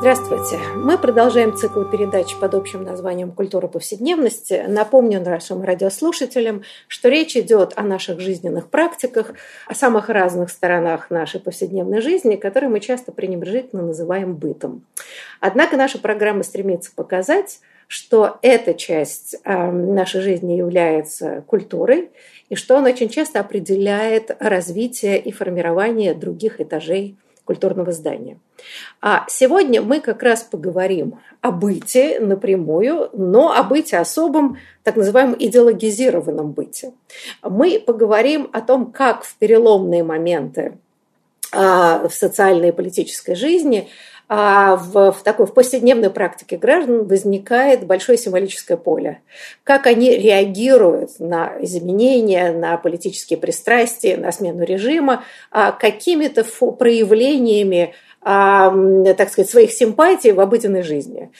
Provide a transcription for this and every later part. Здравствуйте. Мы продолжаем цикл передач под общим названием «Культура повседневности». Напомню нашим радиослушателям, что речь идет о наших жизненных практиках, о самых разных сторонах нашей повседневной жизни, которые мы часто пренебрежительно называем бытом. Однако наша программа стремится показать, что эта часть нашей жизни является культурой, и что она очень часто определяет развитие и формирование других этажей культурного здания. А сегодня мы как раз поговорим о быте напрямую, но о быте особом, так называемом идеологизированном быте. Мы поговорим о том, как в переломные моменты в социальной и политической жизни в повседневной практике граждан возникает большое символическое поле. Как они реагируют на изменения, на политические пристрастия, на смену режима, какими-то проявлениями, так сказать, своих симпатий в обыденной жизни.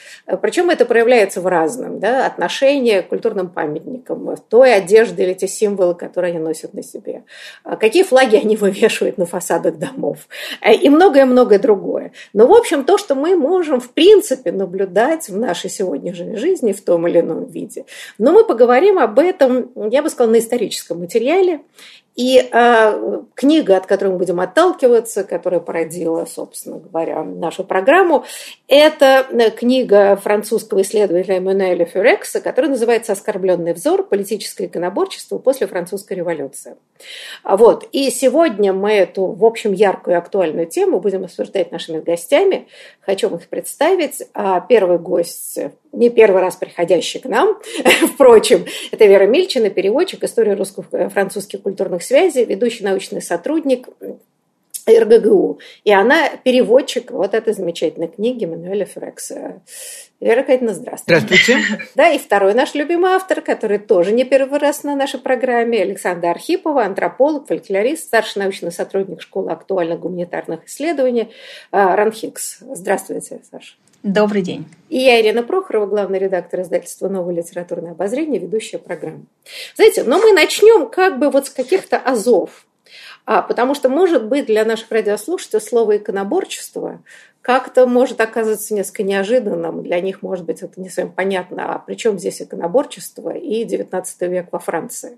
Причем это проявляется в разном, отношении к культурным памятникам, той одежде или те символы, которые они носят на себе, какие флаги они вывешивают на фасадах домов и многое-многое другое. Но, в общем, то, что мы можем, в принципе, наблюдать в нашей сегодняшней жизни в том или ином виде. Но мы поговорим об этом, я бы сказала, на историческом материале. И книга, от которой мы будем отталкиваться, которая породила, собственно говоря, нашу программу, это книга французского исследователя Эммануэля Фюрекса, которая называется «Оскорбленный взор. Политическое иконоборчество после французской революции». Вот. И сегодня мы эту, в общем, яркую и актуальную тему будем обсуждать нашими гостями. Хочу их представить. Первый гость, не первый раз приходящий к нам, впрочем, это Вера Мильчина, переводчик, история русско-французских культурных связей, ведущий научный сотрудник РГГУ. И она переводчик вот этой замечательной книги Мануэля Ферекса. Вера Катина, здравствуйте. Здравствуйте. Да, и второй наш любимый автор, который тоже не первый раз на нашей программе, Александра Архипова, антрополог, фольклорист, старший научный сотрудник Школы актуальных гуманитарных исследований РАНХиГС. Здравствуйте, Саша. Добрый день. И я, Ирина Прохорова, главный редактор издательства «Новое литературное обозрение», ведущая программы. Знаете, но мы начнем как бы вот с каких-то азов. Потому что, может быть, для наших радиослушателей слово «иконоборчество» как-то может оказаться несколько неожиданным. Для них, может быть, это не совсем понятно. А при чем здесь иконоборчество и XIX век во Франции?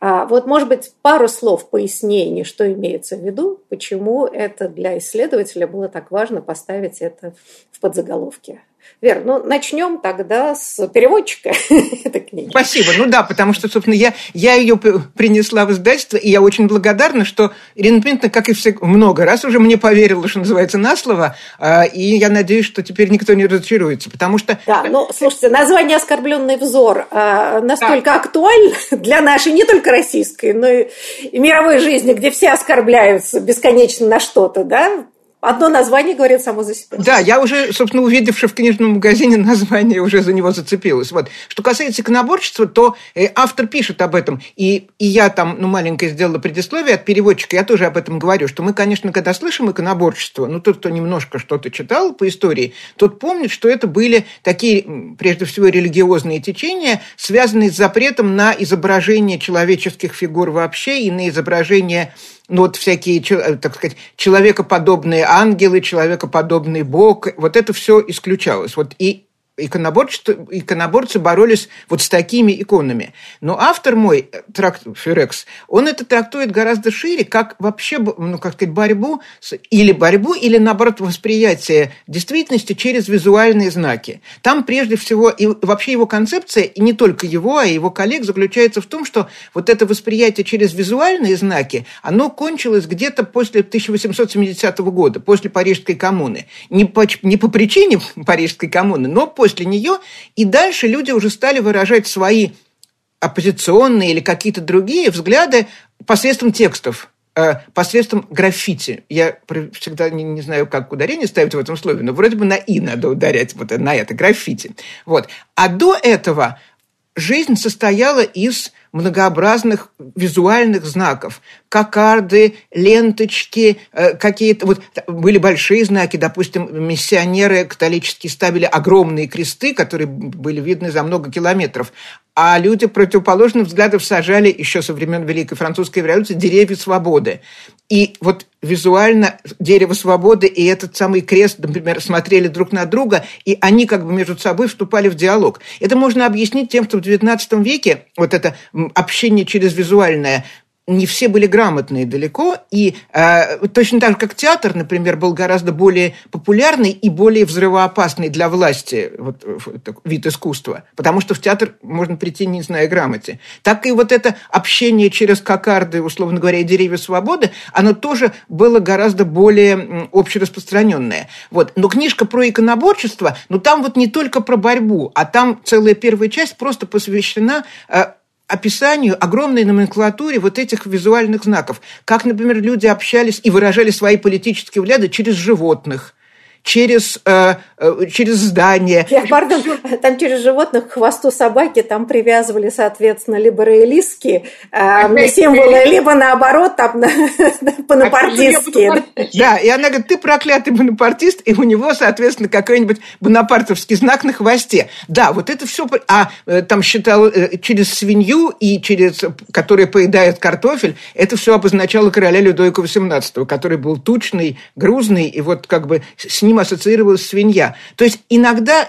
Вот, может быть, пару слов пояснений, что имеется в виду, почему это для исследователя было так важно поставить это в подзаголовке. Вера, начнем тогда с переводчика этой книги. Спасибо. Потому что, собственно, я ее принесла в издательство, и я очень благодарна, что Ирина Пинтон, как и всегда, много раз уже мне поверила, что называется, на слово, и я надеюсь, что теперь никто не разочаруется, потому что... Да, слушайте, название «Оскорбленный взор» настолько актуально для нашей не только российской, но и мировой жизни, где все оскорбляются бесконечно на что-то, да? Одно название говорит само за себя. Да, я уже, собственно, увидевши в книжном магазине название, уже за него зацепилась. Вот. Что касается иконоборчества, то автор пишет об этом. И я там, маленькое сделала предисловие от переводчика, я тоже об этом говорю, что мы, конечно, когда слышим иконоборчество, тот, кто немножко что-то читал по истории, тот помнит, что это были такие, прежде всего, религиозные течения, связанные с запретом на изображение человеческих фигур вообще и на изображение... всякие, так сказать, человекоподобные ангелы, человекоподобный бог, вот это все исключалось. И иконоборцы боролись с такими иконами. Но автор мой, Фюрекс, он это трактует гораздо шире, как вообще, борьбу, или, наоборот, восприятие действительности через визуальные знаки. Там, прежде всего, и вообще его концепция, и не только его, а и его коллег, заключается в том, что вот это восприятие через визуальные знаки, оно кончилось где-то после 1870 года, после Парижской коммуны. Не по причине Парижской коммуны, но после нее, и дальше люди уже стали выражать свои оппозиционные или какие-то другие взгляды посредством текстов. посредством граффити. Я всегда не знаю, как ударение ставить в этом слове, но вроде бы на «и» надо ударять, вот на это, граффити. Вот. А до этого жизнь состояла из многообразных визуальных знаков. Кокарды, ленточки, какие-то... Вот были большие знаки, допустим, миссионеры католические ставили огромные кресты, которые были видны за много километров. А люди противоположных взглядов сажали еще со времен Великой Французской революции деревья свободы. И вот визуально дерево свободы и этот самый крест, например, смотрели друг на друга, и они как бы между собой вступали в диалог. Это можно объяснить тем, что в XIX веке вот это общение через визуальное не все были грамотные далеко, и точно так же, как театр, например, был гораздо более популярный и более взрывоопасный для власти вот, вид искусства, потому что в театр можно прийти, не зная грамоте. Так и вот это общение через кокарды, условно говоря, и деревья свободы, оно тоже было гораздо более общераспространенное. Вот. Но книжка про иконоборчество, но там вот не только про борьбу, а там целая первая часть просто посвящена... описанию, огромной номенклатуре вот этих визуальных знаков. Как, например, люди общались и выражали свои политические взгляды через животных, через здания. Там через животных к хвосту собаки там привязывали, соответственно, либо роялистские символы, либо наоборот, там бонапартистские. Да, и она говорит, ты проклятый бонапартист, и у него, соответственно, какой-нибудь бонапартовский знак на хвосте. Да, вот это все... А там считал через свинью, и через, которая поедает картофель, это все обозначало короля Людовика XVIII, который был тучный, грузный, и вот как бы с ним ассоциировалась свинья. То есть иногда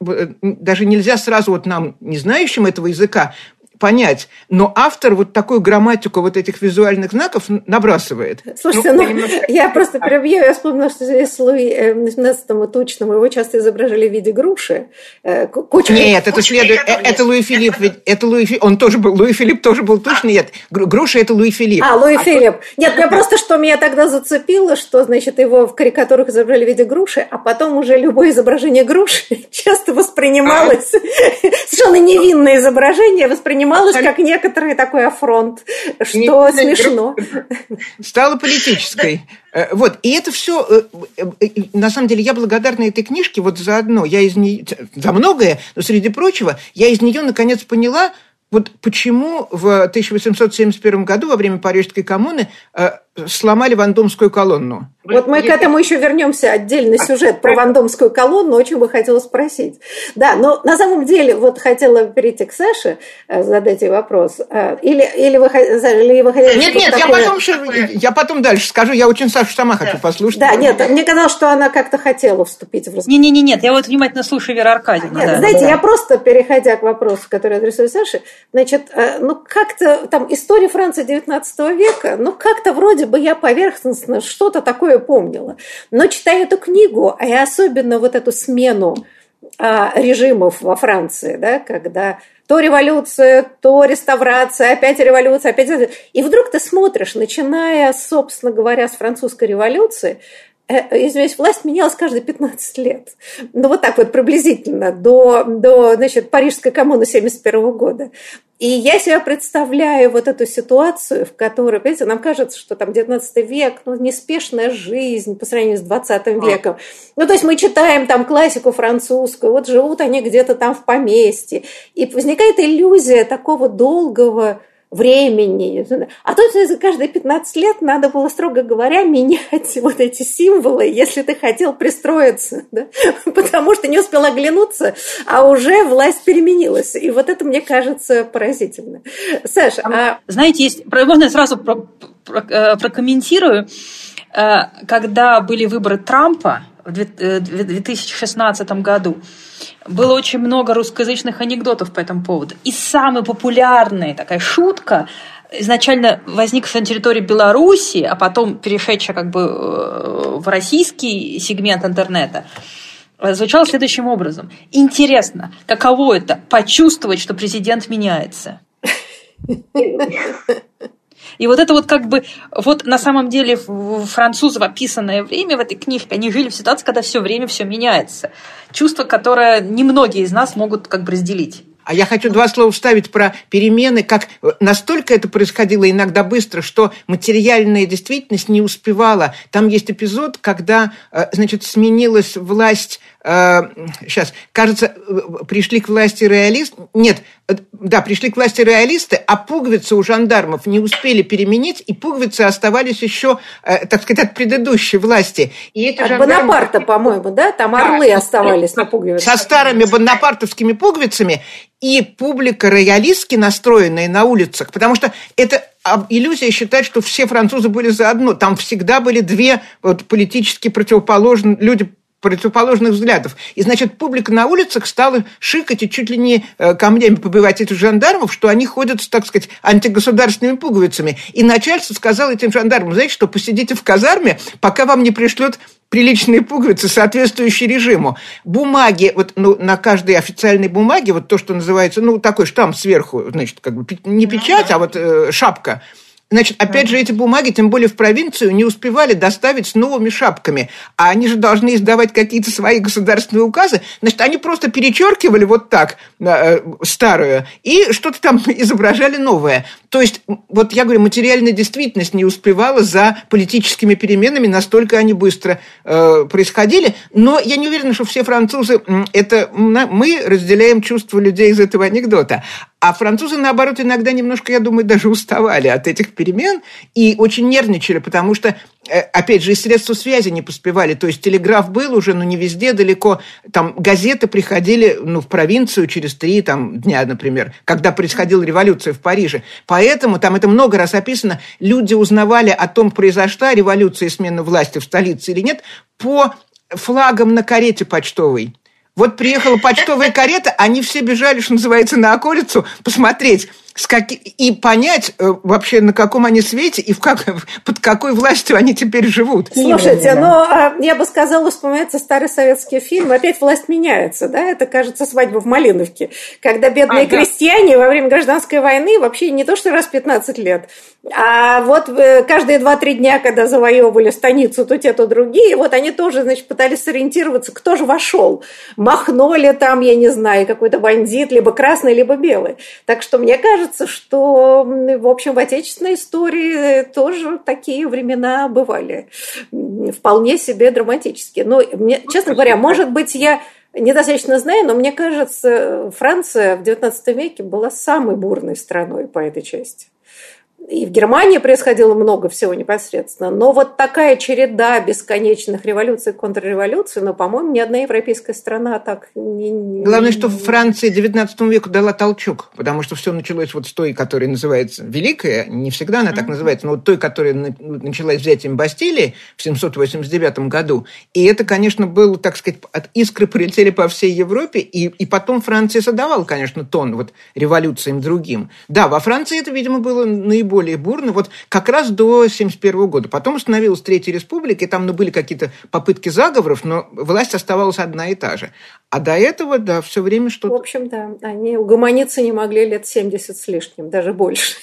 даже нельзя сразу вот нам, не знающим этого языка, понять. Но автор вот такую грамматику вот этих визуальных знаков набрасывает. Слушайте, я просто прибью, я вспомнила, что здесь Луи XVIII и Тучном его часто изображали в виде груши. Нет, это следует... Это Луи Филипп. Он тоже был... Луи Филипп тоже был Тучный. Нет, груша – это Луи Филипп. Луи Филипп. Нет, я просто, что меня тогда зацепило, что, значит, его в карикатурах изображали в виде груши, а потом уже любое изображение груши часто воспринималось... Совершенно невинное изображение воспринималось как некоторый такой афронт, что смешно. Стала политической. Вот, и это все, на самом деле, я благодарна этой книжке вот за одно, я из нее, за многое, но среди прочего, я из нее наконец поняла, вот почему в 1871 году во время Парижской коммуны сломали Вандомскую колонну. Вот мы к этому еще вернемся, отдельный сюжет про Вандомскую колонну, о чем бы хотела спросить. Да, но на самом деле, вот хотела перейти к Саше, задать ей вопрос. Или вы хотели... Нет, я потом дальше скажу, я очень Сашу сама хочу послушать. Да, нет, мне казалось, что она как-то хотела вступить в разговор. Нет, я вот внимательно слушаю Веру Аркадьевну. Я просто, переходя к вопросу, который адресую Саше, значит, как-то там история Франции XIX века, как-то вроде бы я поверхностно что-то такое помнила. Но читая эту книгу, и особенно вот эту смену режимов во Франции, да, когда то революция, то реставрация, опять революция, опять... И вдруг ты смотришь, начиная, собственно говоря, с Французской революции, извиняюсь, власть менялась каждые 15 лет. Вот так вот приблизительно, до Парижской коммуны 1971 года. И я себе представляю вот эту ситуацию, в которой, понимаете, нам кажется, что там 19 век, неспешная жизнь по сравнению с 20 веком. То есть мы читаем там классику французскую, вот живут они где-то там в поместье. И возникает иллюзия такого долгого времени. А то, что за каждые 15 лет надо было, строго говоря, менять вот эти символы, если ты хотел пристроиться, да? Потому что не успел оглянуться, а уже власть переменилась. И вот это, мне кажется, поразительно. Саша, знаете, можно я сразу прокомментирую? Когда были выборы Трампа в 2016 году, было очень много русскоязычных анекдотов по этому поводу. И самая популярная такая шутка, изначально возникшая на территории Беларуси, а потом перешедшая как бы в российский сегмент интернета, звучала следующим образом. Интересно, каково это – почувствовать, что президент меняется? И вот это вот как бы, вот на самом деле французы в описанное время в этой книжке, они жили в ситуации, когда все время все меняется. Чувство, которое немногие из нас могут как бы разделить. А я хочу два слова вставить про перемены, как настолько это происходило иногда быстро, что материальная действительность не успевала. Там есть эпизод, когда, значит, сменилась власть... Сейчас, кажется, пришли к власти реалисты... Нет, да, пришли к власти реалисты, а пуговицы у жандармов не успели переменить, и пуговицы оставались еще, так сказать, от предыдущей власти. И это от жандармы... Бонапарта, по-моему, да? Там орлы оставались на пуговицах. Со старыми бонапартовскими пуговицами и публика роялистки, настроенная на улицах, потому что это... Иллюзия считать, что все французы были заодно. Там всегда были две политически противоположные люди, противоположных взглядов. И, значит, публика на улицах стала шикать и чуть ли не камнями побивать этих жандармов, что они ходят с, так сказать, антигосударственными пуговицами. И начальство сказало этим жандармам, знаете, что посидите в казарме, пока вам не пришлет приличные пуговицы, соответствующие режиму. Бумаги, вот на каждой официальной бумаге, вот то, что называется, такой штамп сверху, значит, как бы не печать, а вот шапка. Значит, опять же, эти бумаги, тем более в провинцию, не успевали доставить с новыми шапками. А они же должны издавать какие-то свои государственные указы. Значит, они просто перечеркивали вот так старую и что-то там изображали новое. То есть, вот я говорю, материальная действительность не успевала за политическими переменами, настолько они быстро происходили. Но я не уверена, что все французы... это мы разделяем чувства людей из этого анекдота. А французы, наоборот, иногда немножко, я думаю, даже уставали от этих перемен и очень нервничали, потому что, опять же, и средства связи не поспевали. То есть телеграф был уже, но не везде, далеко. Там газеты приходили в провинцию через 3 дня, например, когда происходила революция в Париже. Поэтому, там это много раз описано, люди узнавали о том, произошла революция и смена власти в столице или нет, по флагам на карете почтовой. Вот приехала почтовая карета, они все бежали, что называется, на околицу посмотреть и понять вообще, на каком они свете и под какой властью они теперь живут. Слушайте, но я бы сказала, вспоминается старый советский фильм «Опять власть меняется», да? Это, кажется, «Свадьба в Малиновке», когда бедные крестьяне во время гражданской войны вообще не то что раз в 15 лет, а вот каждые 2-3 дня, когда завоевывали станицу то те, то другие, вот они тоже, значит, пытались сориентироваться, кто же вошел. Махно ли там, я не знаю, какой-то бандит, либо красный, либо белый. Так что мне кажется, что, в общем, в отечественной истории тоже такие времена бывали. Вполне себе драматические. Но, мне, честно говоря, может быть, я недостаточно знаю, но мне кажется, Франция в XIX веке была самой бурной страной по этой части. И в Германии происходило много всего непосредственно, но вот такая череда бесконечных революций и контрреволюций, но, по-моему, ни одна европейская страна так не... Главное, что Франция XIX веку дала толчок, потому что все началось вот с той, которая называется Великая, не всегда она так называется, но вот той, которая началась взятием Бастилии в 1789 году, и это, конечно, было, так сказать, от искры прилетели по всей Европе, и потом Франция задавала, конечно, тон вот революциям другим. Да, во Франции это, видимо, было наиболее бурно, вот как раз до 1971 года. Потом установилась Третья Республика, и там были какие-то попытки заговоров, но власть оставалась одна и та же. А до этого, да, все время что-то... В общем, да, они угомониться не могли лет 70 с лишним, даже больше.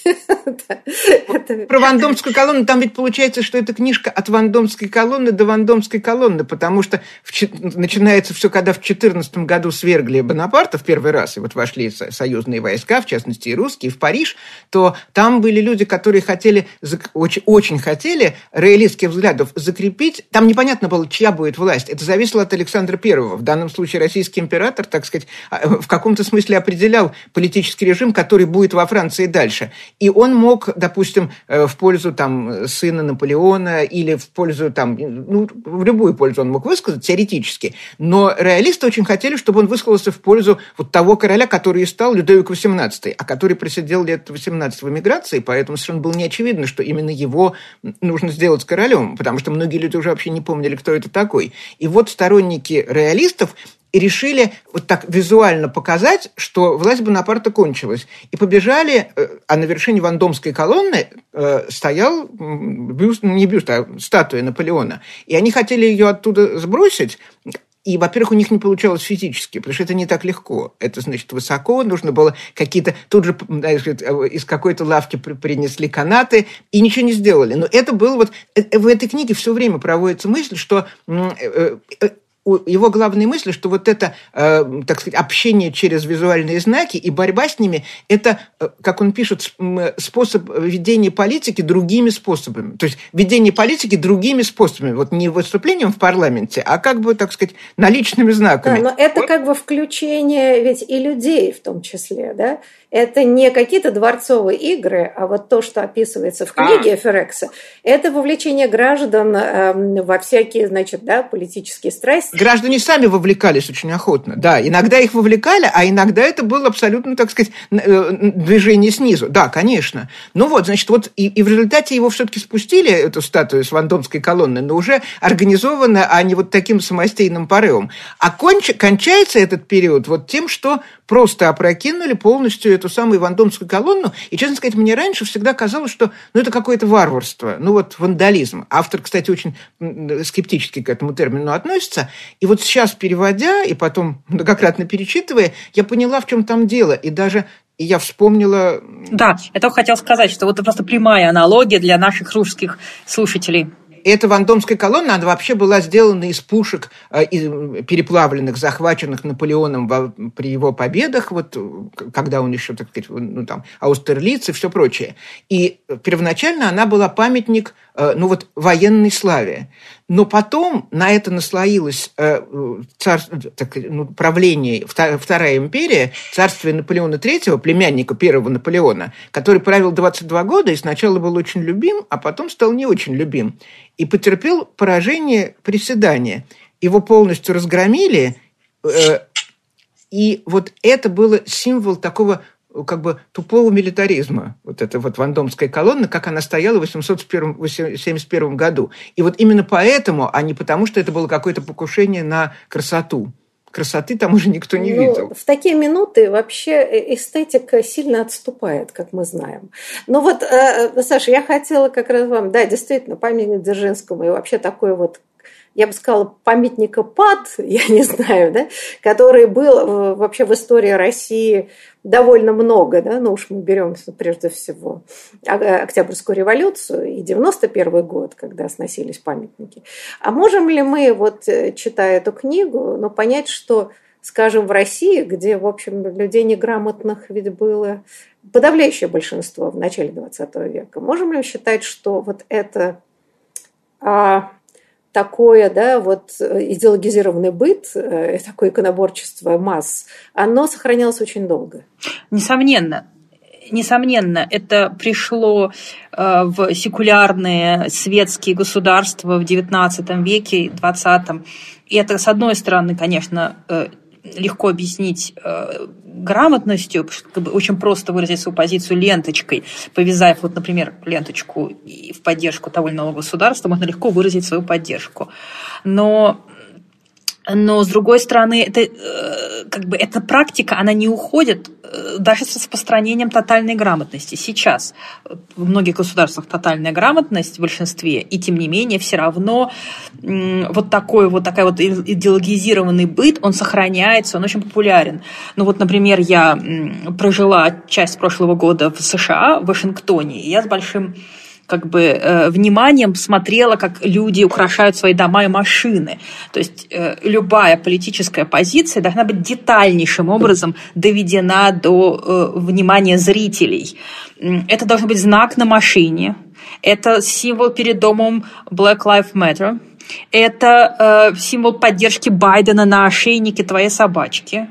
Про Вандомскую колонну, там ведь получается, что это книжка от Вандомской колонны до Вандомской колонны, потому что начинается все, когда в 2014 году свергли Бонапарта в первый раз, и вот вошли союзные войска, в частности, и русские, в Париж, то там были люди, которые хотели, очень хотели роялистских взглядов закрепить. Там непонятно было, чья будет власть. Это зависело от Александра Первого. В данном случае российский император, так сказать, в каком-то смысле определял политический режим, который будет во Франции дальше. И он мог, допустим, в пользу там, сына Наполеона или в пользу, там, в любую пользу он мог высказать, теоретически. Но роялисты очень хотели, чтобы он высказался в пользу вот того короля, который и стал Людовик XVIII, а который просидел лет 18 в эмиграции, поэтому совершенно было неочевидно, что именно его нужно сделать королем, потому что многие люди уже вообще не помнили, кто это такой. И вот сторонники роялистов решили вот так визуально показать, что власть Бонапарта кончилась. И побежали, а на вершине Вандомской колонны стоял статуя Наполеона. И они хотели ее оттуда сбросить. И, во-первых, у них не получалось физически, потому что это не так легко. Это, значит, высоко, нужно было какие-то... Тут же из какой-то лавки принесли канаты и ничего не сделали. Но это было вот... В этой книге все время проводится мысль, что его главные мысли, что вот это, так сказать, общение через визуальные знаки и борьба с ними – это, как он пишет, способ ведения политики другими способами. То есть ведение политики другими способами. Вот не выступлением в парламенте, а как бы, так сказать, наличными знаками. Да, но это как бы включение ведь и людей в том числе, да? Это не какие-то дворцовые игры, а вот то, что описывается в книге Ферекса, это вовлечение граждан во всякие, значит, да, политические страсти. Граждане сами вовлекались очень охотно, да. Иногда их вовлекали, а иногда это было абсолютно, так сказать, движение снизу. Да, конечно. Ну вот, значит, вот и в результате его все-таки спустили, эту статую с Вандомской колонны, но уже организованно, а не вот таким самостейным порывом. А кончается этот период вот тем, что просто опрокинули полностью эту самую Вандомскую колонну. И, честно сказать, мне раньше всегда казалось, что ну, это какое-то варварство, ну вот вандализм. Автор, кстати, очень скептически к этому термину относится. И вот сейчас, переводя и потом многократно перечитывая, я поняла, в чем там дело. И даже я вспомнила... Да, я только хотела сказать, что вот это просто прямая аналогия для наших русских слушателей. Эта Вандомская колонна, она вообще была сделана из пушек, переплавленных, захваченных Наполеоном при его победах, вот, когда он еще, так сказать, ну, там, Аустерлиц и все прочее. И первоначально она была памятник, ну, вот, военной славе. Но потом на это наслоилось правление Вторая империя, царствие Наполеона III, племянника первого Наполеона, который правил 22 года и сначала был очень любим, а потом стал не очень любим. И потерпел поражение, приседание. Его полностью разгромили. И вот это был символ такого как бы тупого милитаризма. Вот эта вот Вандомская колонна, как она стояла в 1871 году. И вот именно поэтому, а не потому, что это было какое-то покушение на красоту. Красоты там уже никто не видел. В такие минуты вообще эстетика сильно отступает, как мы знаем. Но вот, Саша, я хотела как раз вам... Да, действительно, памятник Дзержинскому и вообще такой вот, я бы сказала, памятникопад, я не знаю, да, который был вообще в истории России довольно много, да, ну уж мы берем прежде всего Октябрьскую революцию и 91 год, когда сносились памятники. А можем ли мы, вот читая эту книгу, но понять, что, скажем, в России, где, в общем, людей неграмотных ведь было подавляющее большинство в начале 20 века, можем ли считать, что вот это... такое, да, вот идеологизированный быт, такое иконоборчество масс, оно сохранялось очень долго. Несомненно. Несомненно, это пришло в секулярные светские государства в XIX веке, XX. И это, с одной стороны, конечно, легко объяснить грамотностью, очень просто выразить свою позицию ленточкой, повязав, вот, например, ленточку в поддержку того или иного государства, можно легко выразить свою поддержку. Но с другой стороны, это, как бы, эта практика, она не уходит даже с распространением тотальной грамотности. Сейчас в многих государствах тотальная грамотность в большинстве, и тем не менее все равно вот такой вот, такая вот идеологизированный быт, он сохраняется, он очень популярен. Ну вот, например, я прожила часть прошлого года в США, в Вашингтоне, и я с большим как бы вниманием смотрела, как люди украшают свои дома и машины. То есть любая политическая позиция должна быть детальнейшим образом доведена до внимания зрителей. Это должен быть знак на машине, это символ перед домом Black Lives Matter, это символ поддержки Байдена на ошейнике твоей собачки.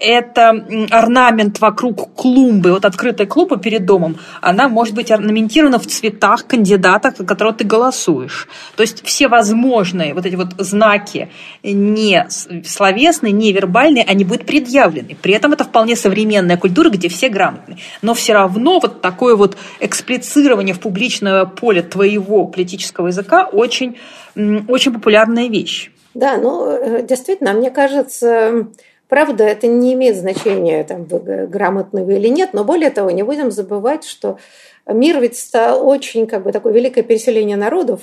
Это орнамент вокруг клумбы, вот открытая клумба перед домом, она может быть орнаментирована в цветах кандидата, за которого ты голосуешь. То есть все возможные вот эти вот знаки не словесные, не вербальные, они будут предъявлены. При этом это вполне современная культура, где все грамотны. Но все равно вот такое вот эксплицирование в публичное поле твоего политического языка очень, очень популярная вещь. Да, ну действительно, мне кажется... Правда, это не имеет значения, там, вы грамотны вы или нет, но более того, не будем забывать, что Мир ведь стал очень, такое великое переселение народов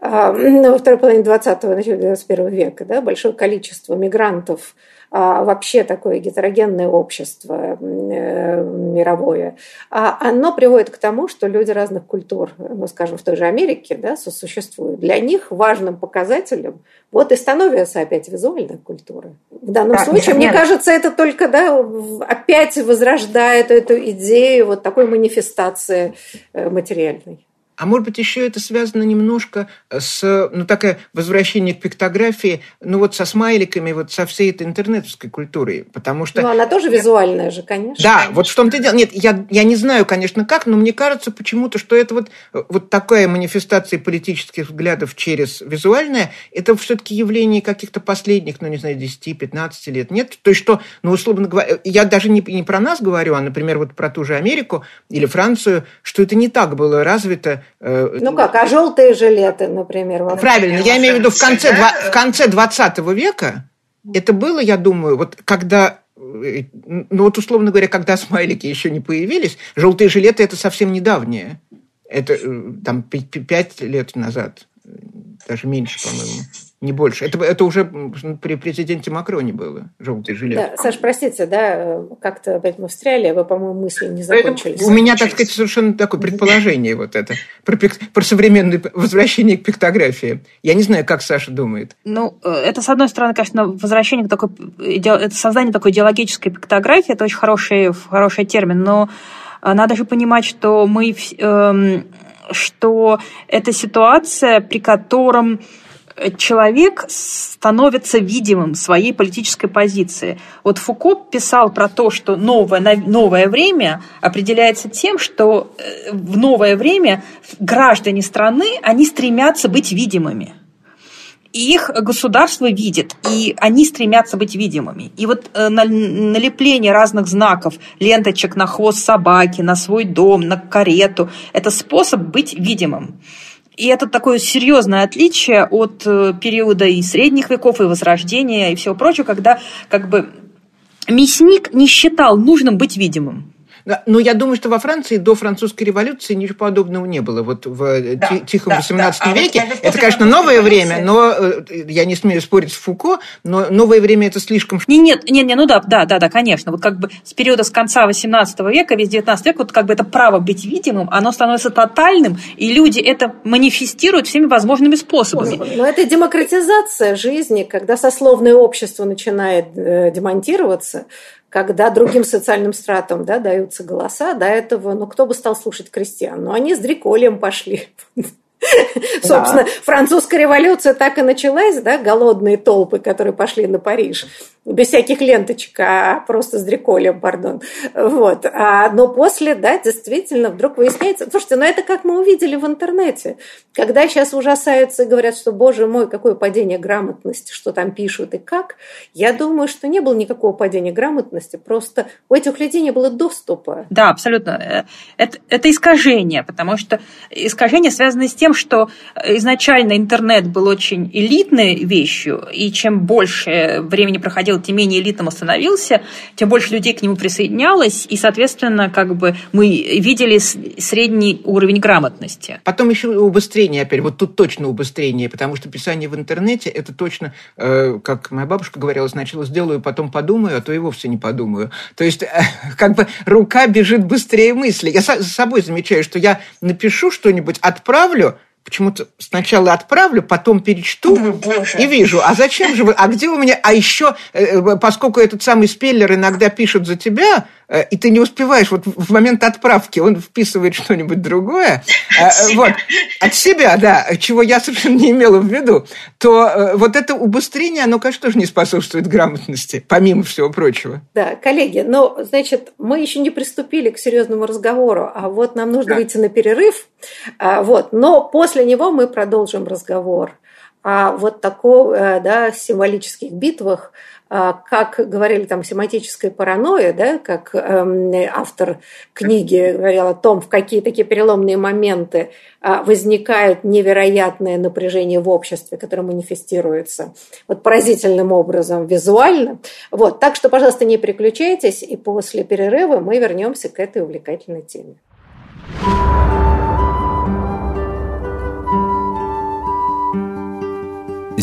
во второй половине 20-го, начале 21 века, да, большое количество мигрантов, вообще такое гетерогенное общество мировое, оно приводит к тому, что люди разных культур, ну, скажем, в той же Америке, да, сосуществуют. Для них важным показателем и становится опять визуальная культура. В данном случае, мне кажется, это только опять возрождает эту идею такой манифестации материальной. А может быть, еще это связано немножко с, такое возвращение к пиктографии, со смайликами, со всей этой интернетовской культурой, потому что... она тоже визуальная же, конечно. Да, конечно. Вот в том-то и дело. Нет, я не знаю, конечно, как, но мне кажется почему-то, что это вот такая манифестация политических взглядов через визуальное, это все-таки явление каких-то последних, 10-15 лет. Нет? То есть, что, условно говоря, я даже не про нас говорю, а, например, про ту же Америку или Францию, что это не так было развито. Желтые жилеты, например. Правильно, я имею в виду в конце 20 века это было, я думаю, когда, условно говоря, когда смайлики еще не появились, желтые жилеты это совсем недавнее. Это 5 лет назад, даже меньше, по-моему. Не больше. Это уже при президенте Макроне было, желтый жилет. Да, Саш, простите, как-то опять мы встряли, вы, по-моему, мысли не закончились. У меня, совершенно такое предположение это, про современное возвращение к пиктографии. Я не знаю, как Саша думает. Это, с одной стороны, конечно, возвращение к такой... Это создание такой идеологической пиктографии, это очень хороший термин, но надо же понимать, что что это ситуация, при котором человек становится видимым своей политической позиции. Фуко писал про то, что новое время определяется тем, что в новое время граждане страны, они стремятся быть видимыми. И их государство видит, и они стремятся быть видимыми. И налепление разных знаков, ленточек на хвост собаки, на свой дом, на карету – это способ быть видимым. И это такое серьезное отличие от периода и средних веков, и Возрождения, и всего прочего, когда мясник не считал нужным быть видимым. Но я думаю, что во Франции до французской революции ничего подобного не было. Тихом 18 веке. Это, конечно, новое время, но я не смею спорить с Фуко, но новое время это слишком... Конечно. С периода с конца 18 века, весь 19 век, это право быть видимым, оно становится тотальным, и люди это манифестируют всеми возможными способами. Но это демократизация жизни, когда сословное общество начинает демонтироваться, когда другим социальным стратам даются голоса, до этого, кто бы стал слушать крестьян? Они с дреколем пошли. Собственно, французская революция так и началась, голодные толпы, которые пошли на Париж, без всяких ленточек, а просто с дреколем, пардон. Но после, действительно, вдруг выясняется... Слушайте, это как мы увидели в интернете. Когда сейчас ужасаются и говорят, что, боже мой, какое падение грамотности, что там пишут и как, я думаю, что не было никакого падения грамотности, просто у этих людей не было доступа. Да, абсолютно. Это искажение, потому что искажение связано с тем, что изначально интернет был очень элитной вещью, и чем больше времени проходило, тем менее элитным становился, тем больше людей к нему присоединялось, и, соответственно, мы видели средний уровень грамотности. Потом еще убыстрение опять, тут точно убыстрение, потому что писание в интернете, это точно, как моя бабушка говорила, сначала сделаю, потом подумаю, а то и вовсе не подумаю. То есть, рука бежит быстрее мысли. Я за собой замечаю, что я напишу что-нибудь, отправлю, почему-то сначала отправлю, потом перечту и вижу, а зачем же вы, а где у меня, а еще, поскольку этот самый спеллер иногда пишет за тебя, и ты не успеваешь, в момент отправки он вписывает что-нибудь другое, от себя, чего я совершенно не имела в виду, то это убыстрение, оно, конечно, тоже не способствует грамотности, помимо всего прочего. Да, коллеги, мы еще не приступили к серьезному разговору, а нам нужно выйти на перерыв, но после него мы продолжим разговор о символических битвах, как говорили семантическая паранойя, как автор книги говорил о том, в какие такие переломные моменты возникает невероятное напряжение в обществе, которое манифестируется поразительным образом визуально. Так что, пожалуйста, не переключайтесь, и после перерыва мы вернемся к этой увлекательной теме.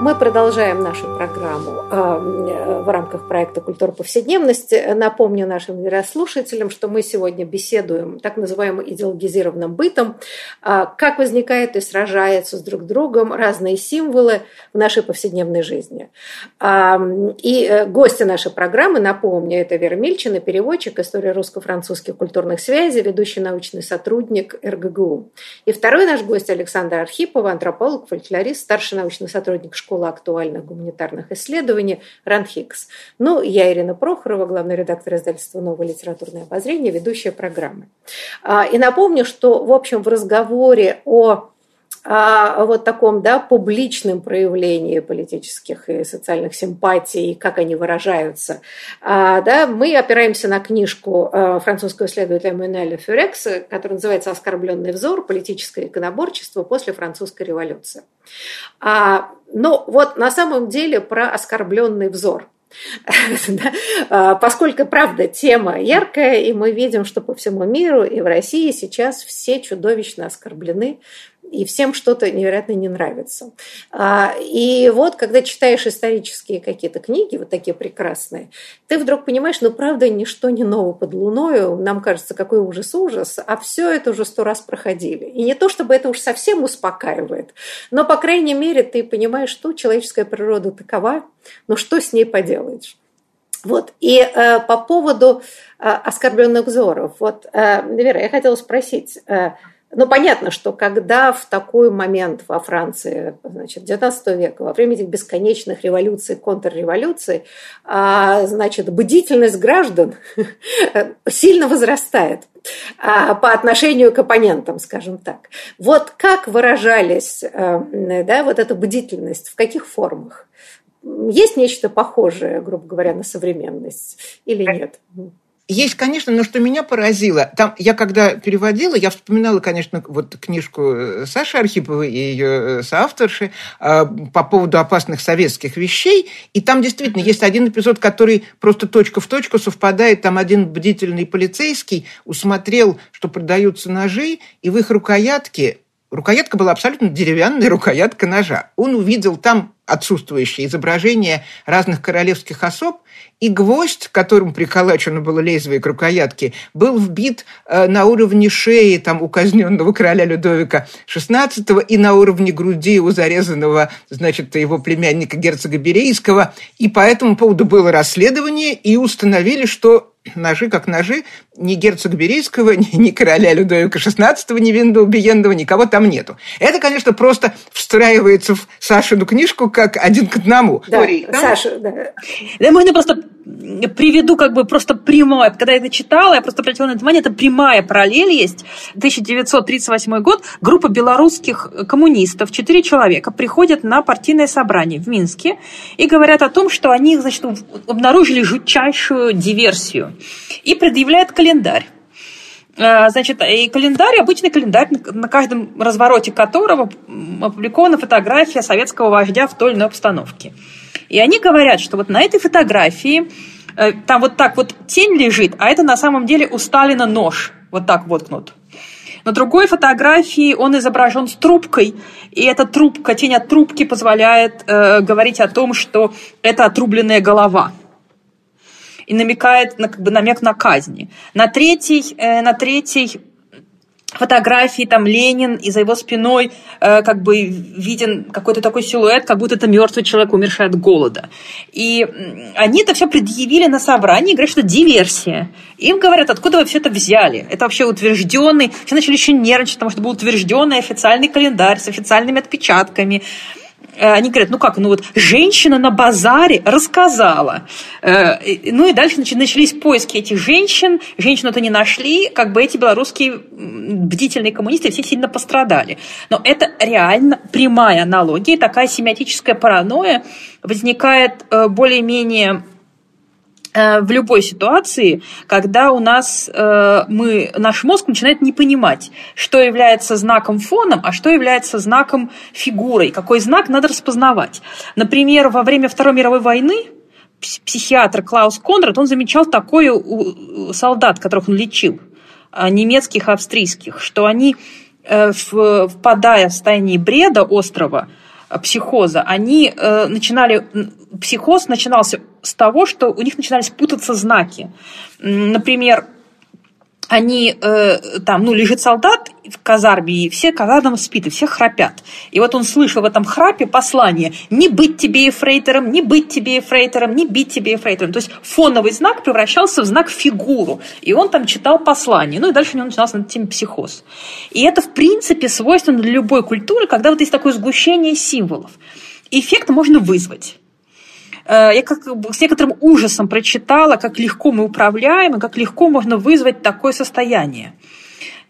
Мы продолжаем нашу программу в рамках проекта «Культура повседневности». Напомню нашим слушателям, что мы сегодня беседуем так называемым идеологизированным бытом, как возникают и сражаются с друг другом разные символы в нашей повседневной жизни. И гости нашей программы, напомню, это Вера Мильчина, переводчик, история русско-французских культурных связей, ведущий научный сотрудник РГГУ. И второй наш гость Александра Архипова, антрополог, фольклорист, старший научный сотрудник школы актуальных гуманитарных исследований РАНХиГС. Ну, я Ирина Прохорова, главный редактор издательства «Новое литературное обозрение», ведущая программы. И напомню, что, в общем, в разговоре о вот таком, да, публичном проявлении политических и социальных симпатий, как они выражаются, да, мы опираемся на книжку французского исследователя Эммануэля Фюрекса, которая называется «Оскорбленный взор. Политическое иконоборчество после французской революции». Но вот на самом деле про оскорбленный взор. Поскольку, правда, тема яркая, и мы видим, что по всему миру и в России сейчас все чудовищно оскорблены, и всем что-то невероятно не нравится. И вот, когда читаешь исторические какие-то книги, вот такие прекрасные, ты вдруг понимаешь, ну, правда, ничто не ново под луною, нам кажется, какой ужас-ужас, а все это уже 100 раз проходили. И не то, чтобы это уж совсем успокаивает, но, по крайней мере, ты понимаешь, что человеческая природа такова, но что с ней поделаешь. Вот. И по поводу оскорбленных взоров. Вот, Вера, я хотела спросить... Ну, понятно, что когда в такой момент во Франции, значит, XIX века, во время этих бесконечных революций, контрреволюций, значит, бдительность граждан сильно возрастает по отношению к оппонентам, скажем так. Вот как выражались, да, вот эта бдительность, в каких формах? Есть нечто похожее, грубо говоря, на современность или нет? Есть, конечно, но что меня поразило, там, я когда переводила, я вспоминала, конечно, вот книжку Саши Архиповой и ее соавторши по поводу опасных советских вещей, и там действительно есть один эпизод, который просто точка в точку совпадает, там один бдительный полицейский усмотрел, что продаются ножи, и в их рукоятке, рукоятка была абсолютно деревянная рукоятка ножа, он увидел там отсутствующее изображение разных королевских особ, и гвоздь, к которому приколачено было лезвие к рукоятке, был вбит на уровне шеи там, у казненного короля Людовика XVI и на уровне груди у зарезанного, значит, его племянника герцога Берейского. И по этому поводу было расследование, и установили, что ножи как ножи, ни герцога Берейского, ни короля Людовика XVI невинно убиенного, никого там нету. Это, конечно, просто встраивается в Сашину книжку как один к одному. Да, Саша, да. Да, можно просто приведу как бы просто прямое. Когда я это читала, я просто обратила на внимание, это прямая параллель есть. 1938 год. Группа белорусских коммунистов, 4 человека, приходят на партийное собрание в Минске и говорят о том, что они, значит, обнаружили жутчайшую диверсию. И предъявляет календарь. Значит, и календарь, обычный календарь, на каждом развороте которого опубликована фотография советского вождя в той или иной обстановке. И они говорят, что вот на этой фотографии там вот так вот тень лежит, а это на самом деле у Сталина нож, вот так воткнут. На другой фотографии он изображен с трубкой, и эта трубка, тень от трубки позволяет говорить о том, что это отрубленная голова. И намекает на, как бы, намек на казни. На третьей фотографии там Ленин, и за его спиной как бы виден какой-то такой силуэт, как будто это мертвый человек, умерший от голода. И они это все предъявили на собрании, говорят, что диверсия. Им говорят, откуда вы все это взяли? Это вообще утвержденный. Все начали еще нервничать, потому что был утвержденный официальный календарь с официальными отпечатками. Они говорят, ну как, ну вот женщина на базаре рассказала. Ну и дальше начались поиски этих женщин. Женщину-то не нашли. Как бы эти белорусские бдительные коммунисты все сильно пострадали. Но это реально прямая аналогия. Такая семиотическая паранойя возникает более-менее в любой ситуации, когда у нас наш мозг начинает не понимать, что является знаком фоном, а что является знаком фигурой, какой знак надо распознавать. Например, во время Второй мировой войны психиатр Клаус Конрад, он замечал такое у солдат, которых он лечил, немецких, австрийских, что они, впадая в состояние бреда острого, психоза, они начинали... Психоз начинался с того, что у них начинались путаться знаки. Например, они лежит солдат в казарме, и все казармы спит, и все храпят. И вот он слышал в этом храпе послание: «Не быть тебе эфрейтором, не быть тебе эфрейтором, не бить тебе эфрейтором». То есть фоновый знак превращался в знак фигуру, и он там читал послание. Ну и дальше у него начинался над этим психоз. И это, в принципе, свойственно для любой культуры, когда вот есть такое сгущение символов. Эффект можно вызвать. Я с некоторым ужасом прочитала, как легко мы управляем и как легко можно вызвать такое состояние.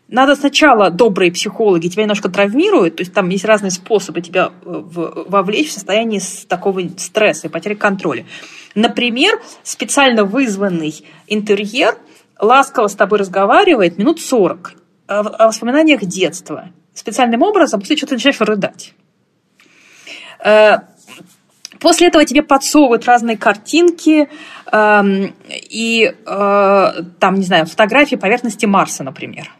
Надо сначала, добрые психологи тебя немножко травмируют, то есть там есть разные способы тебя вовлечь в состояние такого стресса и потери контроля. Например, специально вызванный интерьер ласково с тобой разговаривает минут 40 о воспоминаниях детства. Специальным образом, после чего ты начинаешь рыдать. После этого тебе подсовывают разные картинки фотографии поверхности Марса, например.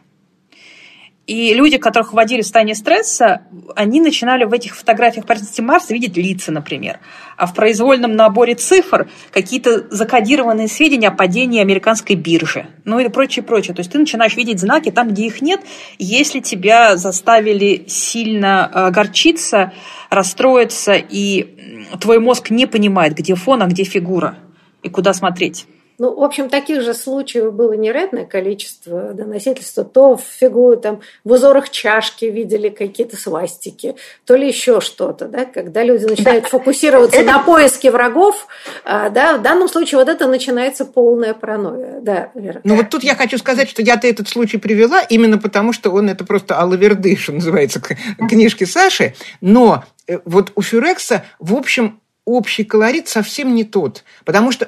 И люди, которых вводили в состояние стресса, они начинали в этих фотографиях поверхности Марса видеть лица, например. А в произвольном наборе цифр какие-то закодированные сведения о падении американской биржи. Ну и прочее. То есть ты начинаешь видеть знаки там, где их нет, если тебя заставили сильно горчиться, расстроиться, и твой мозг не понимает, где фон, а где фигура, и куда смотреть. Ну, в общем, таких же случаев было невероятное количество доносительства. То в фигуру там в узорах чашки видели какие-то свастики, то ли еще что-то, да, когда люди начинают фокусироваться на поиске врагов, да, в данном случае вот это начинается полная паранойя, да, Вера. Ну, вот тут я хочу сказать, что я-то этот случай привела именно потому, что он это просто алаверды, что называется, книжки Саши, но вот у Фюрекса, в общем, общий колорит совсем не тот. Потому что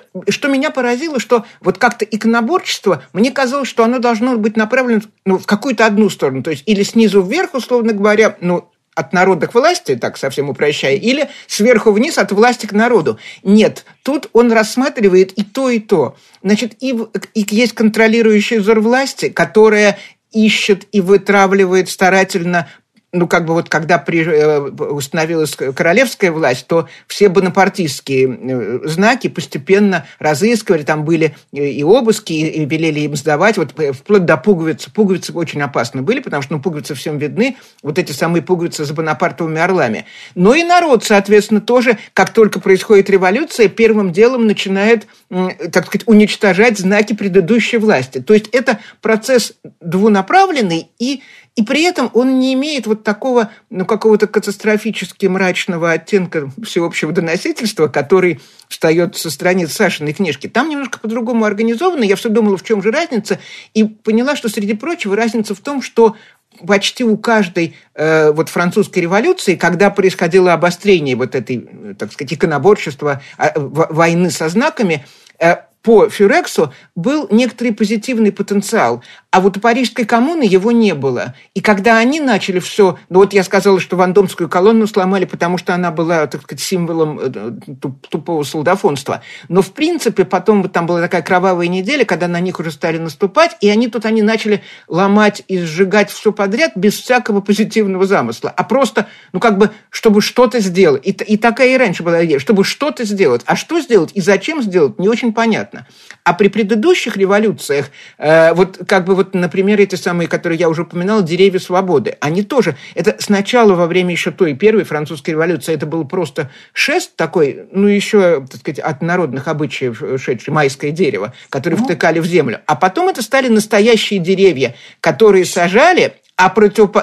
меня поразило, что вот как-то иконоборчество, мне казалось, что оно должно быть направлено в какую-то одну сторону. То есть или снизу вверх, условно говоря, от народа к власти, так совсем упрощая, или сверху вниз, от власти к народу. Нет, тут он рассматривает и то, и то. Значит, и есть контролирующий взор власти, которая ищет и вытравливает старательно. Когда установилась королевская власть, то все бонапартистские знаки постепенно разыскивали. Там были и обыски, и велели им сдавать. Вот вплоть до пуговиц. Пуговицы очень опасны были, потому что пуговицы всем видны. Вот эти самые пуговицы с бонапартовыми орлами. Но и народ, соответственно, тоже, как только происходит революция, первым делом начинает, так сказать, уничтожать знаки предыдущей власти. То есть это процесс двунаправленный, и при этом он не имеет вот такого, какого-то катастрофически мрачного оттенка всеобщего доносительства, который встает со страниц Сашиной книжки. Там немножко по-другому организовано. Я все думала, в чем же разница, и поняла, что, среди прочего, разница в том, что почти у каждой французской революции, когда происходило обострение вот этой, так сказать, иконоборчества, войны со знаками, по Фюрексу был некоторый позитивный потенциал, а вот у Парижской коммуны его не было. И когда они начали все... я сказала, что Вандомскую колонну сломали, потому что она была, так сказать, символом тупого солдафонства. Но, в принципе, потом там была такая кровавая неделя, когда на них уже стали наступать, и они начали ломать и сжигать все подряд без всякого позитивного замысла. А просто, чтобы что-то сделать. И такая и раньше была идея, чтобы что-то сделать. А что сделать и зачем сделать, не очень понятно. А при предыдущих революциях, например, эти самые, которые я уже упоминала, деревья свободы, они тоже, это сначала во время еще той первой французской революции, это был просто шест такой, еще, так сказать, от народных обычаев шедший, майское дерево, которое втыкали в землю. А потом это стали настоящие деревья, которые сажали, а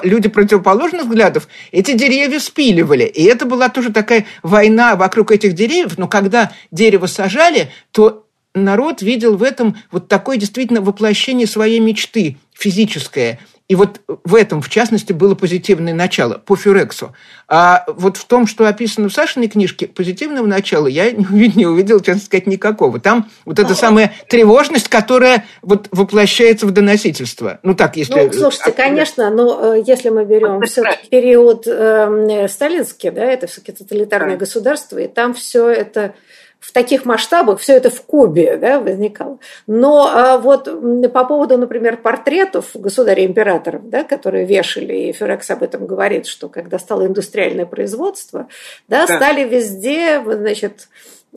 люди противоположных взглядов эти деревья спиливали. И это была тоже такая война вокруг этих деревьев, но когда дерево сажали, то народ видел в этом вот такое действительно воплощение своей мечты физическое. И вот в этом, в частности, было позитивное начало по Фюрексу. А вот в том, что описано в Сашиной книжке, позитивного начала я не увидел, честно сказать, никакого. Там вот эта самая тревожность, которая вот воплощается в доносительство. Ну, так, если... Ну, слушайте, конечно, но если мы берем все-таки период сталинский, да, это все-таки тоталитарное государство, и там все это... В таких масштабах все это в Кубе, да, возникало. Но вот по поводу, например, портретов государей-императоров, да, которые вешали, и Фюрекс об этом говорит, что когда стало индустриальное производство, да, стали везде, значит,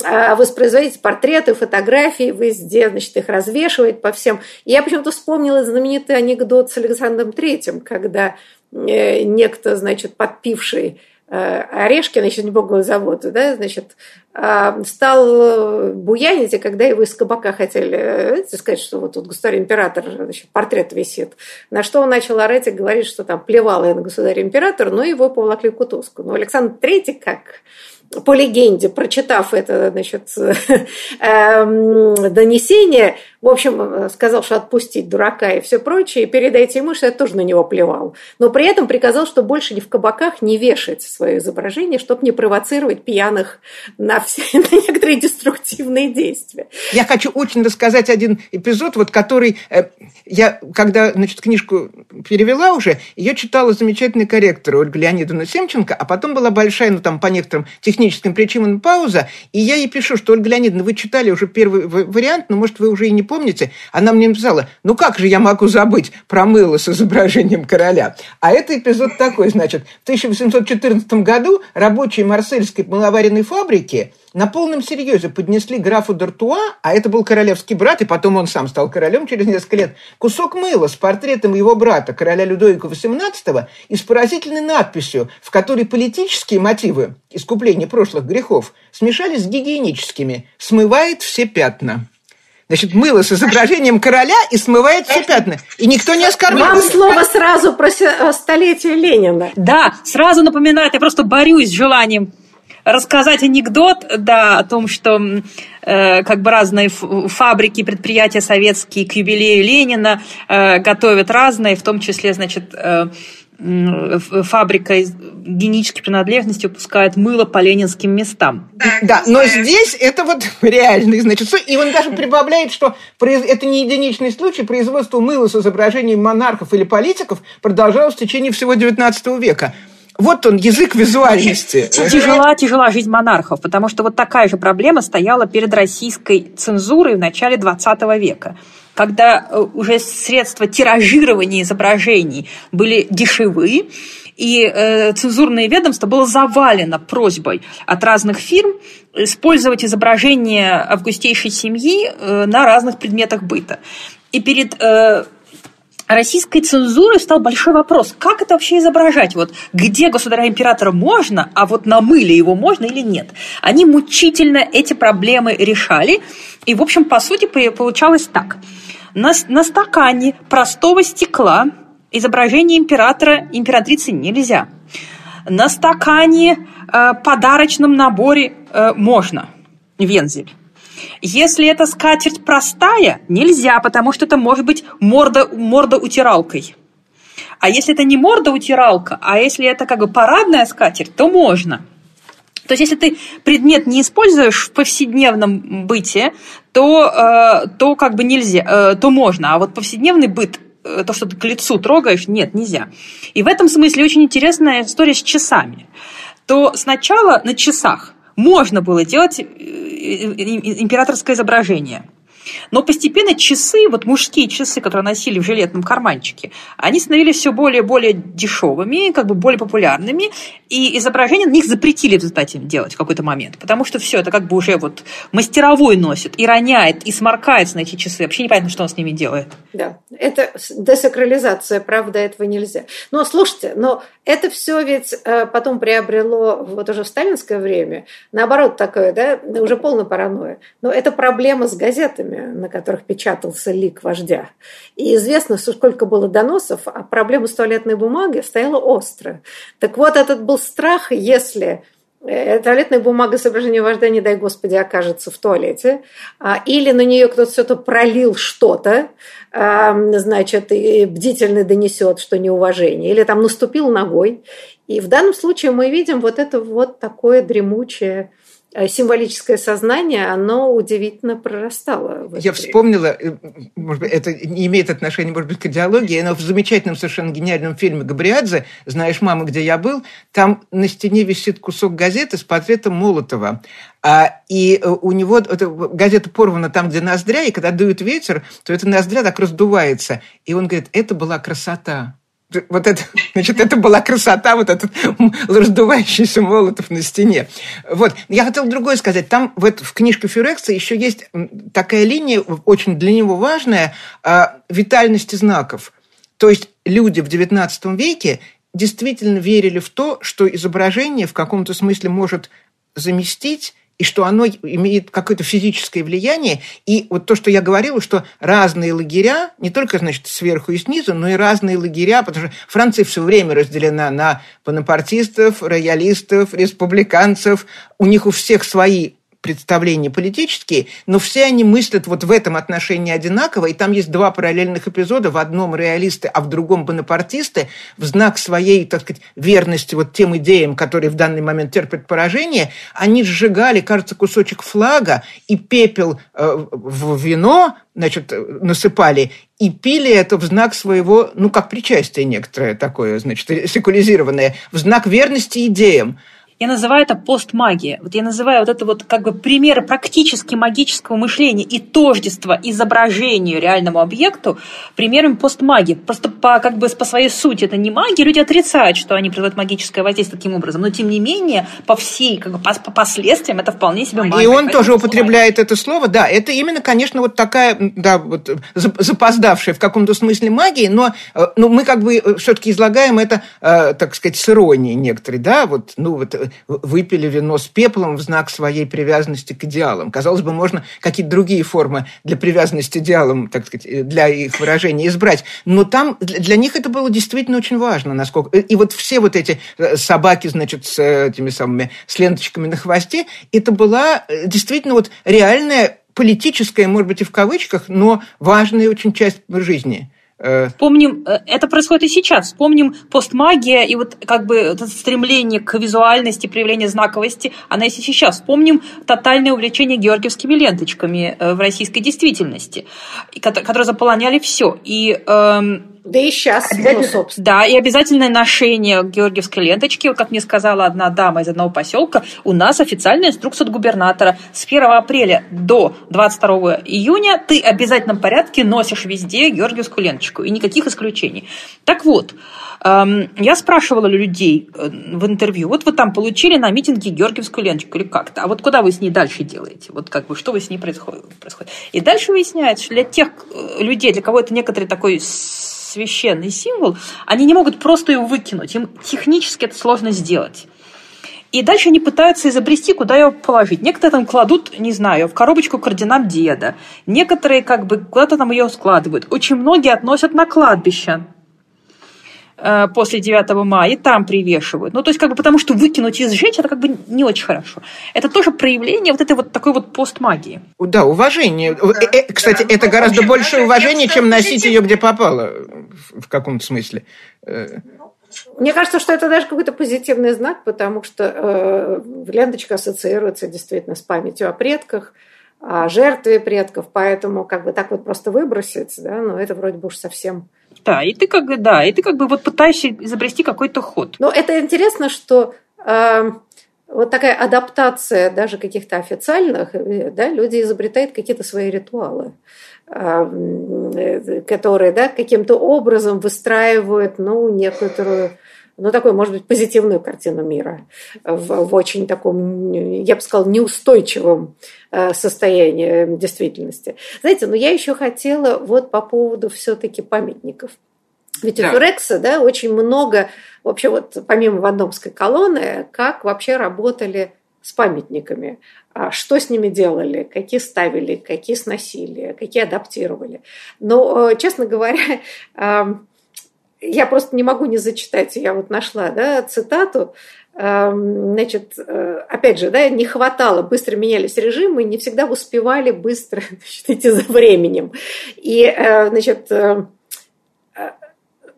воспроизводить портреты, фотографии, везде, значит, их развешивать по всем. И я почему-то вспомнила знаменитый анекдот с Александром III, когда некто, значит, подпивший Орешкин, еще не бог его зовут, да, значит, стал буянить, и когда его из кабака хотели, знаете, сказать, что вот тут государь-император, значит, портрет висит, на что он начал орать и говорить, что там плевал я на государя-императора, но его поволокли к утузку. Но Александр III, как по легенде, прочитав это, значит, донесение, в общем, сказал, что отпустить дурака и все прочее, и передайте ему, что я тоже на него плевал. Но при этом приказал, что больше ни в кабаках не вешать свое изображение, чтобы не провоцировать пьяных на, все, на некоторые деструктивные действия. Я хочу очень рассказать один эпизод, вот который я, когда, значит, книжку перевела уже, ее читала замечательный корректор Ольга Леонидовна Семченко, а потом была большая, ну, там, по некоторым техническим причинам пауза, и я ей пишу, что, Ольга Леонидовна, вы читали уже первый вариант, но, может, вы уже и не помните. Она мне написала, ну как же я могу забыть про мыло с изображением короля? А это эпизод такой, значит, в 1814 году рабочие марсельской мыловаренной фабрики на полном серьезе поднесли графу Д'Артуа, а это был королевский брат, и потом он сам стал королем через несколько лет, кусок мыла с портретом его брата, короля Людовика XVIII, и с поразительной надписью, в которой политические мотивы искупления прошлых грехов смешались с гигиеническими. «Смывает все пятна». Значит, мыло с изображением короля и смывает все пятна. И никто не оскорбляет. Вам слово сразу про столетие Ленина. Да, сразу напоминает. Я просто борюсь с желанием рассказать анекдот, да, о том, что как бы разные фабрики, предприятия советские к юбилею Ленина готовят разные, в том числе, значит, фабрика из гигиенических принадлежностей выпускает мыло по ленинским местам. Да, но здесь это вот реальный, значит, и он даже прибавляет, что это не единичный случай, производство мыла с изображением монархов или политиков продолжалось в течение всего XIX века. Вот он, язык визуальности. Тяжела жизнь монархов, потому что вот такая же проблема стояла перед российской цензурой в начале XX века, когда уже средства тиражирования изображений были дешевые, и цензурное ведомство было завалено просьбой от разных фирм использовать изображение августейшей семьи на разных предметах быта. И перед... российской цензурой стал большой вопрос, как это вообще изображать, вот где государя-императора можно, а вот на мыле его можно или нет. Они мучительно эти проблемы решали, и, в общем, по сути, получалось так. На стакане простого стекла изображение императора, императрицы нельзя. На стакане подарочном наборе можно, вензель. Если это скатерть простая, нельзя, потому что это может быть морда-утиралкой. А если это не морда-утиралка, а если это как бы парадная скатерть, то можно. То есть, если ты предмет не используешь в повседневном быте, то как бы нельзя, то можно. А вот повседневный быт, то, что ты к лицу трогаешь, нет, нельзя. И в этом смысле очень интересная история с часами. То сначала на часах можно было делать императорское изображение. Но постепенно часы, вот мужские часы, которые носили в жилетном карманчике, они становились все более и более дешевыми, как бы более популярными, и изображения на них запретили в результате делать в какой-то момент, потому что все это как бы уже вот мастеровой носит, и роняет, и сморкается на эти часы. Вообще непонятно, что он с ними делает. Да, это десакрализация, правда, этого нельзя. Но слушайте, но это все ведь потом приобрело вот уже в сталинское время, наоборот такое, да, уже полная паранойя. Но это проблема с газетами, на которых печатался лик вождя. И известно, сколько было доносов, а проблема с туалетной бумагой стояла остро. Так вот, этот был страх, если Туалетная бумага с изображением вождя, не дай Господи, окажется в туалете. Или на нее кто-то что-то пролил что-то, значит, и бдительный донесет, что неуважение. Или там наступил ногой. И в данном случае мы видим вот это вот такое дремучее символическое сознание, оно удивительно прорастало. Я вспомнила, может быть, это не имеет отношения, может быть, к идеологии, но в замечательном, совершенно гениальном фильме Габриадзе «Знаешь, мама, где я был», там на стене висит кусок газеты с портретом Молотова. И у него газета порвана там, где ноздря, и когда дует ветер, то эта ноздря так раздувается. И он говорит, это была красота. Вот это, значит, это была красота, вот этот раздувающийся Молотов на стене. Вот. Я хотела другое сказать. Там в книжке Фюрекса еще есть такая линия, очень для него важная, витальности знаков. То есть люди в XIX веке действительно верили в то, что изображение в каком-то смысле может заместить и что оно имеет какое-то физическое влияние. И вот то, что я говорила, что разные лагеря, не только, значит, сверху и снизу, но и разные лагеря, потому что Франция все время разделена на бонапартистов, роялистов, республиканцев. У них у всех свои представления политические, но все они мыслят вот в этом отношении одинаково, и там есть два параллельных эпизода, в одном реалисты, а в другом бонапартисты, в знак своей, так сказать, верности вот тем идеям, которые в данный момент терпят поражение, они сжигали, кажется, кусочек флага и пепел в вино, значит, насыпали, и пили это в знак своего, ну, как причастие некоторое такое, значит, секуляризированное, в знак верности идеям. Я называю это постмагия. Вот я называю вот это вот как бы примеры практически магического мышления и тождества изображению реальному объекту примерами постмагии. Просто по своей сути это не магия. Люди отрицают, что они производят магическое воздействие таким образом. Но тем не менее по последствиям это вполне себе магия. И он тоже употребляет это слово. Да, это именно, конечно, вот такая запоздавшая в каком-то смысле магия, но мы как бы все-таки излагаем это, так сказать, с иронией некоторой. Да, выпили вино с пеплом в знак своей привязанности к идеалам. Казалось бы, можно какие-то другие формы для привязанности к идеалам, так сказать, для их выражения избрать. Но там для них это было действительно очень важно, насколько... И вот все вот эти собаки, значит, с этими самыми, с ленточками на хвосте, это была действительно вот реальная политическая, может быть, и в кавычках, но важная очень часть жизни. Вспомним, это происходит и сейчас. Вспомним постмагия и вот как бы это стремление к визуальности, проявлению знаковости, она есть и сейчас. Вспомним тотальное увлечение георгиевскими ленточками в российской действительности, которые заполоняли все. Да и сейчас, собственно. Да, и обязательное ношение георгиевской ленточки. Как мне сказала одна дама из одного поселка, у нас официальная инструкция от губернатора. С 1 апреля до 22 июня ты в обязательном порядке носишь везде георгиевскую ленточку. И никаких исключений. Так вот, я спрашивала людей в интервью, вот вы там получили на митинге георгиевскую ленточку или как-то, а вот куда вы с ней дальше делаете? Вот как бы, что вы с ней происходит? И дальше выясняется, что для тех людей, для кого это некоторый такой... священный символ, они не могут просто его выкинуть. Им технически это сложно сделать. И дальше они пытаются изобрести, куда его положить. Некоторые там кладут, не знаю, в коробочку к кардинам деда. Некоторые как бы куда-то там ее складывают. Очень многие относят на кладбище после 9 мая и там привешивают. Ну, то есть, как бы потому что выкинуть и сжечь, это как бы не очень хорошо. Это тоже проявление вот этой вот такой вот постмагии. Да, уважение. Да, кстати, да, это гораздо больше уважения, чем носить ее где попало, в каком-то смысле. Мне кажется, что это даже какой-то позитивный знак, потому что ленточка ассоциируется действительно с памятью о предках, о жертве предков, поэтому как бы так вот просто выбросить, да, но это вроде бы уж совсем... Да, и ты вот пытаешься изобрести какой-то ход. Но это интересно, что вот такая адаптация даже каких-то официальных, да, люди изобретают какие-то свои ритуалы, которые, да, каким-то образом выстраивают, ну, некоторую... Ну, такой, может быть, позитивную картину мира в очень таком, я бы сказала, неустойчивом состоянии действительности. Знаете, я еще хотела по поводу все-таки памятников. Ведь у Фюрекса, да, очень много, вообще помимо Вандомской колонны, как вообще работали с памятниками, что с ними делали, какие ставили, какие сносили, какие адаптировали. Но, честно говоря... я просто не могу не зачитать, я вот нашла, да, цитату. Значит, опять же, да, не хватало, быстро менялись режимы, не всегда успевали быстро, значит, идти за временем. И,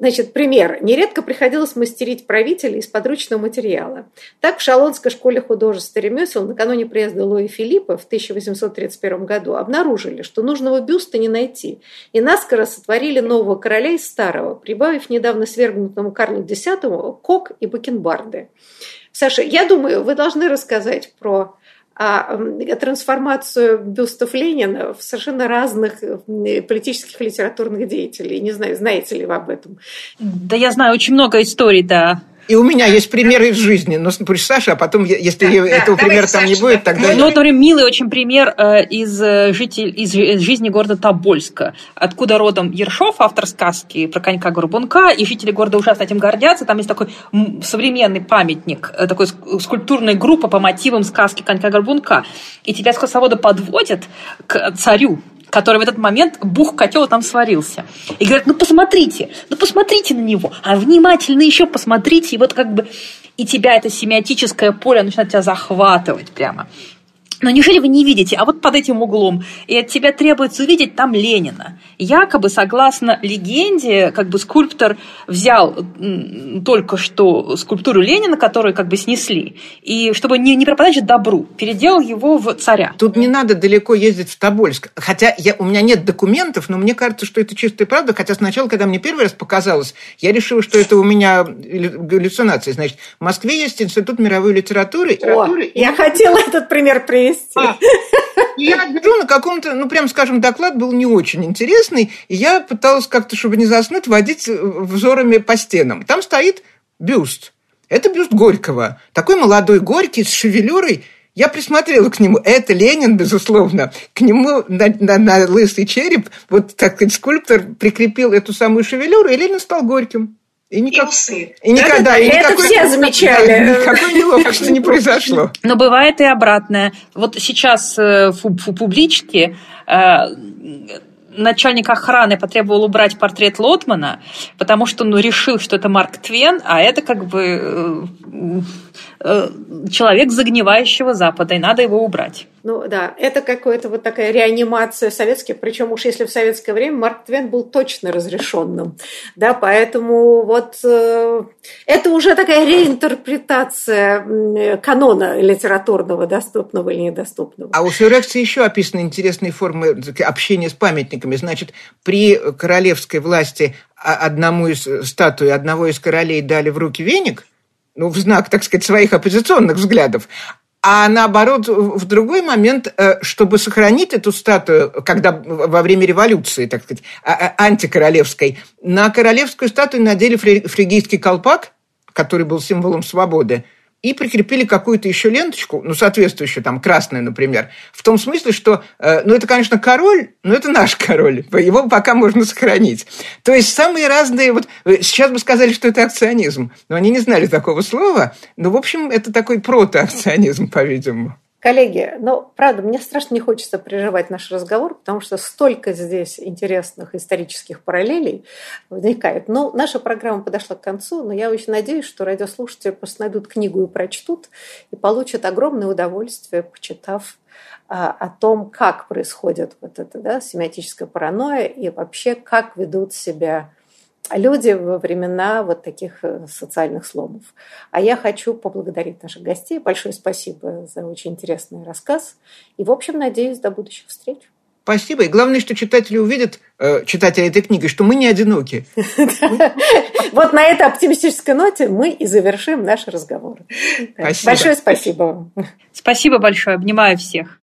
значит, пример. Нередко приходилось мастерить правителей из подручного материала. Так в Шалонской школе художеств и ремесел накануне приезда Луи Филиппа в 1831 году обнаружили, что нужного бюста не найти, и наскоро сотворили нового короля из старого, прибавив недавно свергнутому Карлу X кок и бакенбарды. Саша, я думаю, вы должны рассказать про трансформацию бюстов Ленина в совершенно разных политических и литературных деятелей. Не знаю, знаете ли вы об этом? Да, я знаю очень много историй, да. И у меня есть примеры из жизни. Ну, например, Саша, а потом, если этого примера там не будет, тогда... Ну, например, милый очень пример из жизни города Тобольска, откуда родом Ершов, автор сказки про конька-горбунка, и жители города ужасно этим гордятся. Там есть такой современный памятник, такой скульптурная группа по мотивам сказки конька-горбунка. И тебя экскурсовода подводят к царю, который в этот момент бух-котел там сварился. И говорят, ну посмотрите на него, а внимательно еще посмотрите. И вот как бы и тебя это семиотическое поле начинает тебя захватывать прямо. Но неужели вы не видите? А вот под этим углом. И от тебя требуется увидеть там Ленина. Якобы, согласно легенде, как бы скульптор взял только что скульптуру Ленина, которую как бы снесли, и чтобы не пропадать добру, переделал его в царя. Тут не надо далеко ездить в Тобольск. Хотя у меня нет документов, но мне кажется, что это чистая правда. Хотя сначала, когда мне первый раз показалось, я решила, что это у меня галлюцинация. Значит, в Москве есть Институт мировой литературы. Я хотела этот пример привести. Я беру на каком-то, ну, прям скажем, доклад был не очень интересный, и я пыталась как-то, чтобы не заснуть, водить взорами по стенам. Там стоит бюст. Это бюст Горького. Такой молодой Горький с шевелюрой. Я присмотрела к нему. Это Ленин, безусловно. К нему на лысый череп, вот, так сказать, скульптор прикрепил эту самую шевелюру, и Ленин стал Горьким. Это все замечали. Никакой неловкости не произошло. Но бывает и обратное. Вот сейчас в публичке начальник охраны потребовал убрать портрет Лотмана, потому что решил, что это Марк Твен, а это как бы человек загнивающего Запада, и надо его убрать. Ну да, это какая-то вот такая реанимация советских, причем уж если в советское время Марк Твен был точно разрешенным, да, поэтому вот это уже такая реинтерпретация канона литературного, доступного или недоступного. А у Фюрекса еще описаны интересные формы общения с памятниками. Значит, при королевской власти одному из статуи одного из королей дали в руки веник, ну, в знак, так сказать, своих оппозиционных взглядов. А наоборот, в другой момент, чтобы сохранить эту статую, когда во время революции, так сказать, антикоролевской, на королевскую статую надели фригийский колпак, который был символом свободы, и прикрепили какую-то еще ленточку, ну, соответствующую, там, красную, например, в том смысле, что, ну, это, конечно, король, но это наш король, его пока можно сохранить. То есть самые разные, вот, сейчас бы сказали, что это акционизм, но они не знали такого слова, но, в общем, это такой протоакционизм, по-видимому. Коллеги, ну, правда, мне страшно не хочется прерывать наш разговор, потому что столько здесь интересных исторических параллелей возникает. Ну, наша программа подошла к концу, но я очень надеюсь, что радиослушатели просто найдут книгу и прочтут, и получат огромное удовольствие, почитав о том, как происходит вот эта, да, семиотическая паранойя и вообще, как ведут себя люди во времена вот таких социальных сломов. А я хочу поблагодарить наших гостей. Большое спасибо за очень интересный рассказ. И, в общем, надеюсь, до будущих встреч. Спасибо. И главное, что читатели увидят, читатели этой книги, что мы не одиноки. Вот на этой оптимистической ноте мы и завершим наш разговор. Большое спасибо вам. Спасибо большое. Обнимаю всех.